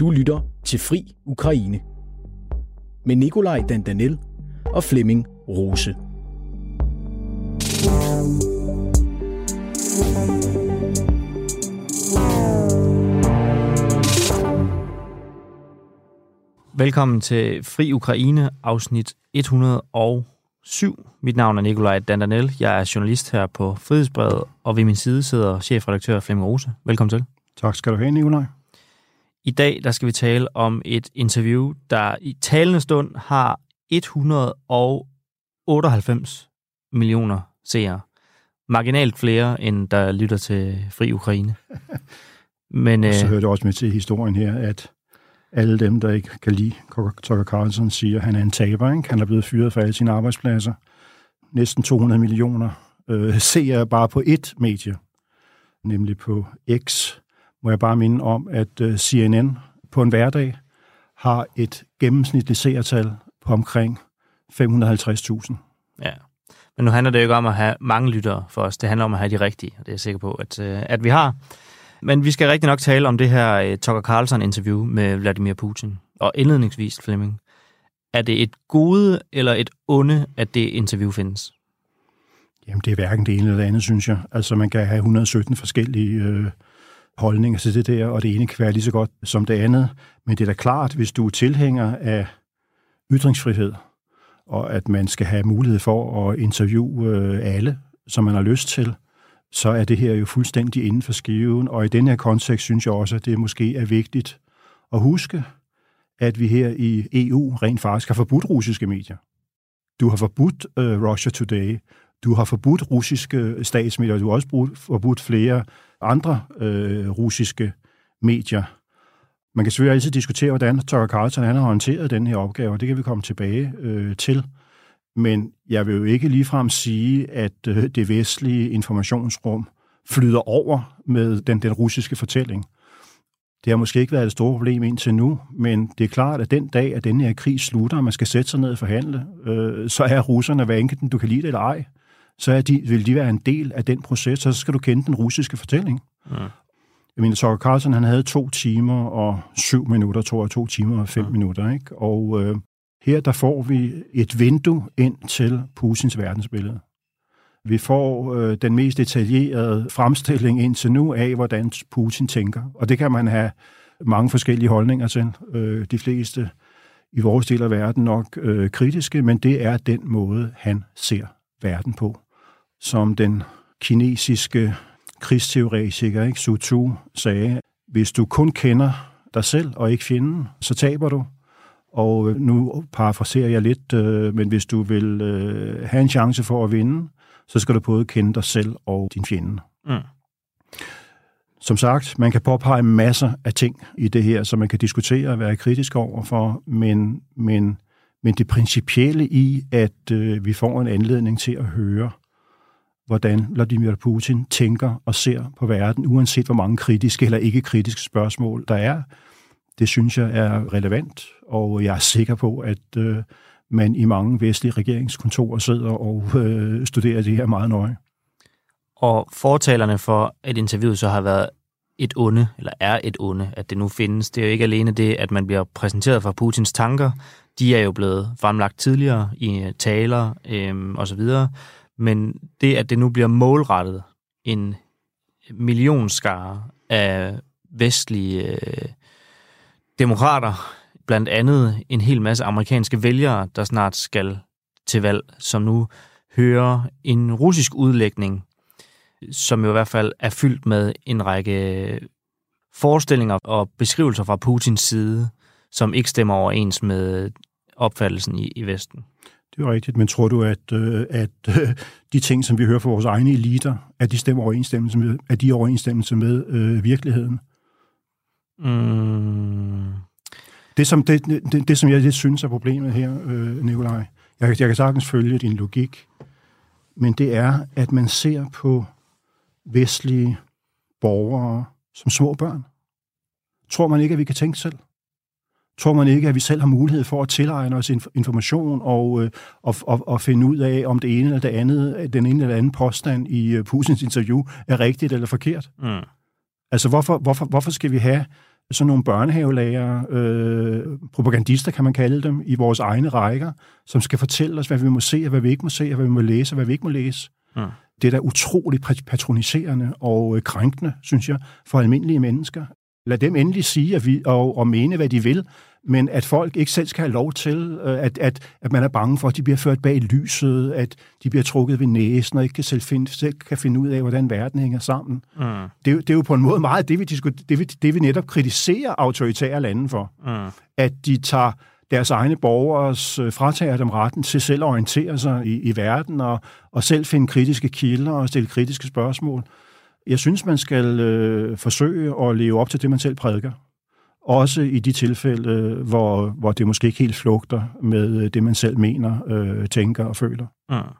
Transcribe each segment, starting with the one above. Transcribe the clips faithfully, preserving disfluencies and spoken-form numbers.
Du lytter til Fri Ukraine med Nikolaj Dandanel og Flemming Rose. Velkommen til Fri Ukraine, afsnit et hundrede og syv. Mit navn er Nikolaj Dandanel. Jeg er journalist her på Frihedsbrevet, og ved min side sidder chefredaktør Flemming Rose. Velkommen til. Tak skal du have, Nikolaj. I dag der skal vi tale om et interview, der i talende stund har et hundrede og otteoghalvfems millioner seere. Marginalt flere, end der lytter til Fri Ukraine. Men, og så hører det også med til historien her, at alle dem, der ikke kan lide Tucker Carlson, siger, at han er en taber. Ikke? Han er blevet fyret fra alle sine arbejdspladser. Næsten to hundrede millioner øh, seere bare på ét medie, nemlig på X. Må jeg bare minde om, at C N N på en hverdag har et gennemsnitligt seertal på omkring fem hundrede og halvtreds tusind. Ja, men nu handler det jo ikke om at have mange lyttere for os. Det handler om at have de rigtige, og det er jeg sikker på, at, at vi har. Men vi skal rigtig nok tale om det her Tucker Carlson-interview med Vladimir Putin. Og indledningsvis, Flemming, er det et gode eller et onde, at det interview findes? Jamen, det er hverken det ene eller det andet, synes jeg. Altså, man kan have et hundrede og sytten forskellige øh holdninger til det der, og det ene kan være lige så godt som det andet. Men det er da klart, hvis du er tilhænger af ytringsfrihed, og at man skal have mulighed for at interviewe alle, som man har lyst til, så er det her jo fuldstændig inden for skiven. Og i den her kontekst synes jeg også, at det måske er vigtigt at huske, at vi her i E U rent faktisk har forbudt russiske medier. Du har forbudt uh, Russia Today, du har forbudt russiske statsmedier, og du har også forbudt flere andre øh, russiske medier. Man kan selvfølgelig altid diskutere, hvordan Tucker Carlson han har håndteret den her opgave, og det kan vi komme tilbage øh, til. Men jeg vil jo ikke ligefrem sige, at øh, det vestlige informationsrum flyder over med den, den russiske fortælling. Det har måske ikke været et stort problem indtil nu, men det er klart, at den dag, at den her krig slutter, og man skal sætte sig ned og forhandle, øh, så er russerne, hvad enten du kan lide det eller ej, så er de, vil de være en del af den proces, og så skal du kende den russiske fortælling. Mm. Jeg mener, Tucker Carlson, han havde to timer og syv minutter, tror jeg, to timer og fem mm. minutter, ikke? Og øh, her, der får vi et vindue ind til Putins verdensbillede. Vi får øh, den mest detaljerede fremstilling indtil nu af, hvordan Putin tænker, og det kan man have mange forskellige holdninger til. Øh, de fleste i vores del af verden nok øh, kritiske, men det er den måde, han ser verden på. Som den kinesiske krigsteoretiker, ikke, Sun Tzu, sagde, hvis du kun kender dig selv og ikke fjenden, så taber du. Og nu parafraserer jeg lidt, øh, men hvis du vil øh, have en chance for at vinde, så skal du både kende dig selv og din fjende. Mm. Som sagt, man kan påpege masser af ting i det her, som man kan diskutere og være kritisk overfor, men, men, men det principielle i, at øh, vi får en anledning til at høre, hvordan Vladimir Putin tænker og ser på verden, uanset hvor mange kritiske eller ikke kritiske spørgsmål der er, det synes jeg er relevant, og jeg er sikker på, at øh, man i mange vestlige regeringskontorer sidder og øh, studerer det her meget nøje. Og fortalerne for, at interviewet så har været et onde, eller er et onde, at det nu findes, det er jo ikke alene det, at man bliver præsenteret for Putins tanker. De er jo blevet fremlagt tidligere i taler øh, og så videre. Men det, at det nu bliver målrettet en millionskare af vestlige øh, demokrater, blandt andet en hel masse amerikanske vælgere, der snart skal til valg, som nu hører en russisk udlægning, som jo i hvert fald er fyldt med en række forestillinger og beskrivelser fra Putins side, som ikke stemmer overens med opfattelsen i, i Vesten. Det er rigtigt, men tror du, at, at de ting, som vi hører fra vores egne eliter, at de stemmer overensstemmelse med, at de er overensstemmelse med øh, virkeligheden? Mm. Det, som, det, det, det, som jeg lidt synes er problemet her, øh, Nikolaj, jeg, jeg kan sagtens følge din logik, men det er, at man ser på vestlige borgere som små børn. Tror man ikke, at vi kan tænke selv? Tror man ikke, at vi selv har mulighed for at tilegne os information og, og, og, og finde ud af, om det ene eller det andet, den ene eller anden påstand i Putins interview er rigtigt eller forkert? Mm. Altså, hvorfor, hvorfor, hvorfor skal vi have sådan nogle børnehavelærere, øh, propagandister kan man kalde dem, i vores egne rækker, som skal fortælle os, hvad vi må se, og hvad vi ikke må se, og hvad vi må læse, og hvad vi ikke må læse. Mm. Det er da utroligt patroniserende og krænkende, synes jeg, for almindelige mennesker. Lad dem endelig sige at vi, og, og mene, hvad de vil, men at folk ikke selv skal have lov til, at, at, at man er bange for, at de bliver ført bag lyset, at de bliver trukket ved næsen og ikke kan selv, finde, selv kan finde ud af, hvordan verden hænger sammen. Mm. Det, det er jo på en måde meget det, vi, diskuter, det, vi, det, vi netop kritiserer autoritære lande for. Mm. At de tager deres egne borgers fratager dem retten til selv at orientere sig i, i verden og, og selv finde kritiske kilder og stille kritiske spørgsmål. Jeg synes, man skal øh, forsøge at leve op til det, man selv prædiker. Også i de tilfælde, hvor, hvor det måske ikke helt flugter med det, man selv mener, øh, tænker og føler. Mm.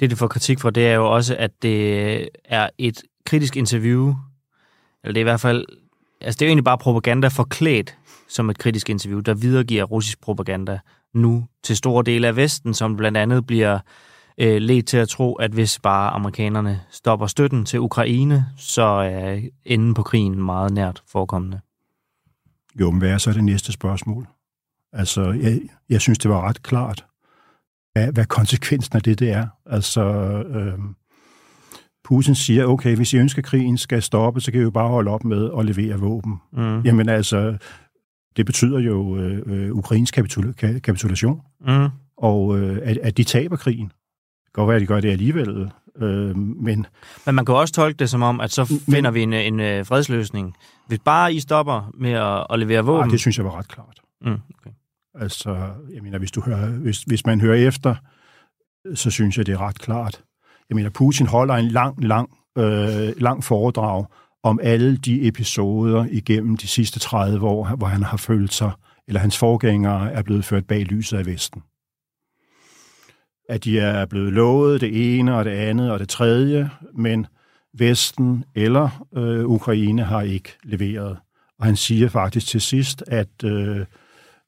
Det, det får kritik for, det er jo også, at det er et kritisk interview. Eller det er i hvert fald... Altså, det er jo egentlig bare propaganda forklædt som et kritisk interview, der videregiver russisk propaganda nu til store dele af Vesten, som blandt andet bliver... ledt til at tro, at hvis bare amerikanerne stopper støtten til Ukraine, så er enden på krigen meget nært forekommende. Jo, men hvad er så det næste spørgsmål? Altså, jeg, jeg synes, det var ret klart, hvad, hvad konsekvensen af det, det er. Altså, øh, Putin siger, okay, hvis I ønsker, krigen skal stoppe, så kan I jo bare holde op med at levere våben. Mm. Jamen altså, det betyder jo øh, Ukraines kapitul- kapitulation, mm. og øh, at, at de taber krigen. Det kan godt være, at de gør det alligevel, øh, men... Men man kan også tolke det som om, at så finder men, vi en, en fredsløsning. Hvis bare I stopper med at, at levere våben... Nej, det synes jeg var ret klart. Mm, okay. Altså, jeg mener, hvis, du hører, hvis, hvis man hører efter, så synes jeg, det er ret klart. Jeg mener, Putin holder en lang, lang, øh, lang foredrag om alle de episoder igennem de sidste tredive år, hvor han har følt sig, eller hans forgængere er blevet ført bag lyset af Vesten. At de er blevet lovet det ene og det andet og det tredje, men Vesten eller øh, Ukraine har ikke leveret. Og han siger faktisk til sidst, at øh,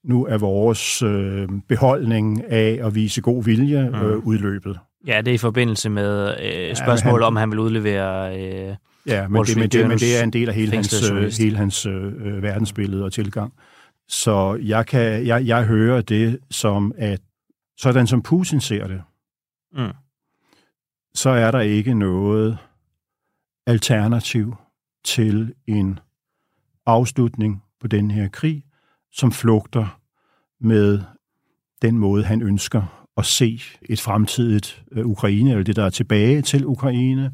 nu er vores øh, beholdning af at vise god vilje øh, mm. udløbet. Ja, det er i forbindelse med øh, spørgsmålet, ja, om han vil udlevere... Øh, ja, men det, men, det, men det er en del af hele hans, øh, hele hans øh, verdensbillede og tilgang. Så jeg, kan, jeg, jeg hører det som, at sådan som Putin ser det, mm. så er der ikke noget alternativ til en afslutning på den her krig, som flugter med den måde, han ønsker at se et fremtidigt Ukraine, eller det, der er tilbage til Ukraine,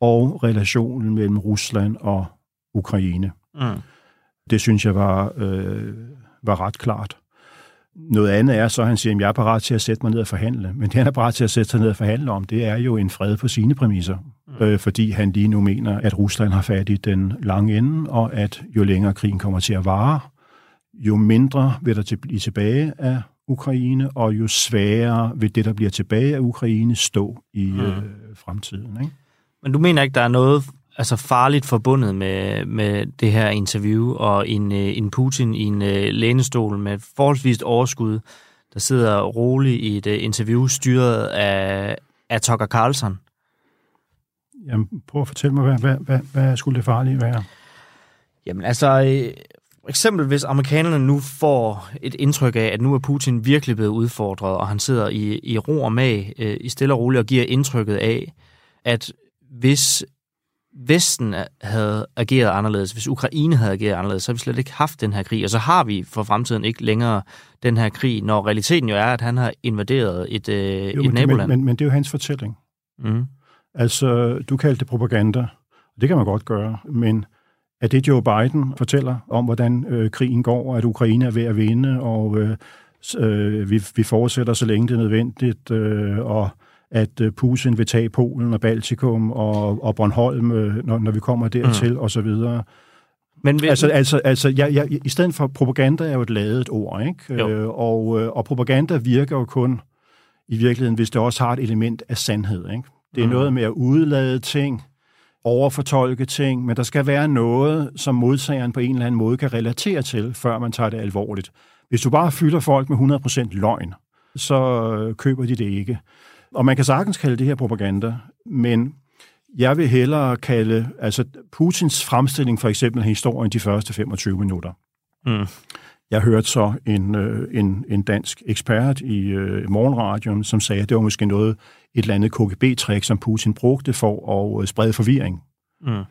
og relationen mellem Rusland og Ukraine. Mm. Det synes jeg var, øh, var ret klart. Noget andet er så, han siger, at jeg er parat til at sætte mig ned og forhandle. Men det, han er parat til at sætte sig ned og forhandle om, det er jo en fred på sine præmisser. Øh, fordi han lige nu mener, at Rusland har fat i den lange ende, og at jo længere krigen kommer til at vare, jo mindre vil der blive tilbage af Ukraine, og jo sværere vil det, der bliver tilbage af Ukraine, stå i øh, fremtiden. Ikke? Men du mener ikke, der er noget altså farligt forbundet med, med det her interview, og en, en Putin i en lænestol med forholdsvis overskud, der sidder roligt i et interview, styret af, af Tucker Carlson? Jamen, prøv at fortælle mig, hvad, hvad, hvad, hvad skulle det farlige være? Jamen altså, for eksempel hvis amerikanerne nu får et indtryk af, at nu er Putin virkelig blevet udfordret, og han sidder i, i ro og mag, i stille og roligt, og giver indtrykket af, at hvis Vesten havde ageret anderledes, hvis Ukraine havde ageret anderledes, så havde vi slet ikke haft den her krig, og så har vi for fremtiden ikke længere den her krig, når realiteten jo er, at han har invaderet et, øh, jo, et naboland. Men, men, men det er jo hans fortælling. Mm. Altså, du kaldte det propaganda, og det kan man godt gøre, men at det Joe Biden fortæller om, hvordan øh, krigen går, at Ukraine er ved at vinde, og øh, øh, vi, vi fortsætter så længe det er nødvendigt, øh, og at Putin vil tage Polen og Baltikum og, og Bornholm, når, når vi kommer dertil, mm. og så videre. Men vil... Altså, altså, altså jeg, jeg, i stedet for propaganda er jo et ladet ord, ikke? Øh, og, og propaganda virker jo kun i virkeligheden, hvis det også har et element af sandhed, ikke? Det er mm. noget med at udlade ting, overfortolke ting, men der skal være noget, som modtageren på en eller anden måde kan relatere til, før man tager det alvorligt. Hvis du bare fylder folk med hundrede procent løgn, så køber de det ikke. Og man kan sagtens kalde det her propaganda, men Jeg vil hellere kalde altså Putins fremstilling for eksempel historien de første femogtyve minutter. Mm. Jeg hørte så en, en, en dansk ekspert i uh, morgenradioen, som sagde, at det var måske noget, et eller andet K G B-træk, som Putin brugte for at sprede forvirring. Mm.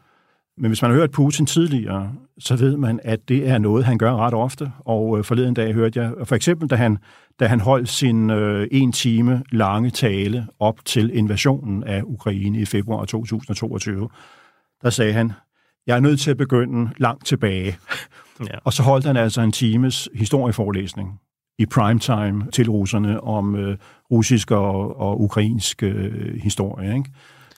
Men hvis man har hørt Putin tidligere, så ved man, at det er noget, han gør ret ofte. Og øh, forleden dag hørte jeg, for eksempel da han, da han holdt sin øh, en time lange tale op til invasionen af Ukraine i februar to tusind og toogtyve, der sagde han, jeg er nødt til at begynde langt tilbage. Ja. Og så holdt han altså en times historieforelæsning i primetime til russerne om øh, russisk og, og ukrainsk øh, historie. Ikke?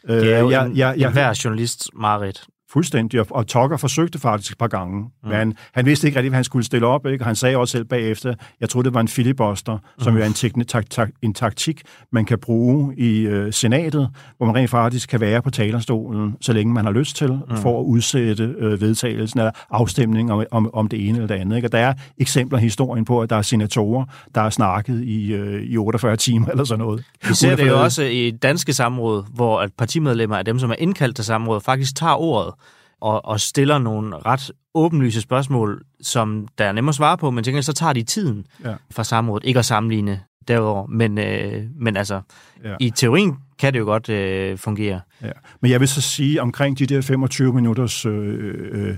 Det er jo jeg, en, jeg, jeg, enhver journalist mareridt. Fuldstændig, og Tucker forsøgte faktisk et par gange. Mm. Men han vidste ikke rigtig, hvad han skulle stille op, ikke? Og han sagde også selv bagefter, jeg troede, det var en filibuster, som mm. jo er en, teknik, tak, tak, en taktik, man kan bruge i øh, senatet, hvor man rent faktisk kan være på talerstolen, så længe man har lyst til, mm. for at udsætte øh, vedtagelsen eller afstemningen om, om, om det ene eller det andet. Ikke? Og der er eksempler i historien på, at der er senatorer, der har snakket i, øh, i otteogfyrre timer eller sådan noget. Vi ser det jo også i danske samråd, hvor at partimedlemmer af dem, som er indkaldt til samråd, faktisk tager ordet Og, og stiller nogle ret åbenlyse spørgsmål, som der er nemmere at svare på, men tænker, så tager de tiden ja. fra samrådet, ikke at sammenligne derover, men, øh, men altså, ja. i teorien kan det jo godt øh, fungere. Ja. Men jeg vil så sige, omkring de der femogtyve minutters øh, øh,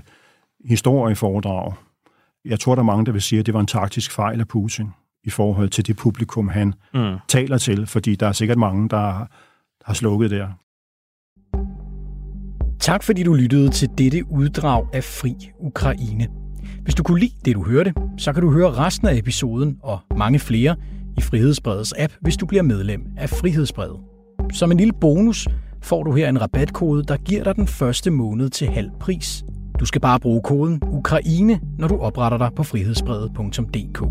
historieforedrag, jeg tror, der er mange, der vil sige, at det var en taktisk fejl af Putin i forhold til det publikum, han mm. taler til, fordi der er sikkert mange, der har slukket der. Tak fordi du lyttede til dette uddrag af Fri Ukraine. Hvis du kunne lide det, du hørte, så kan du høre resten af episoden og mange flere i Frihedsbrevets app, hvis du bliver medlem af Frihedsbrevet. Som en lille bonus får du her en rabatkode, der giver dig den første måned til halv pris. Du skal bare bruge koden Ukraine, når du opretter dig på frihedsbrevet punktum d k.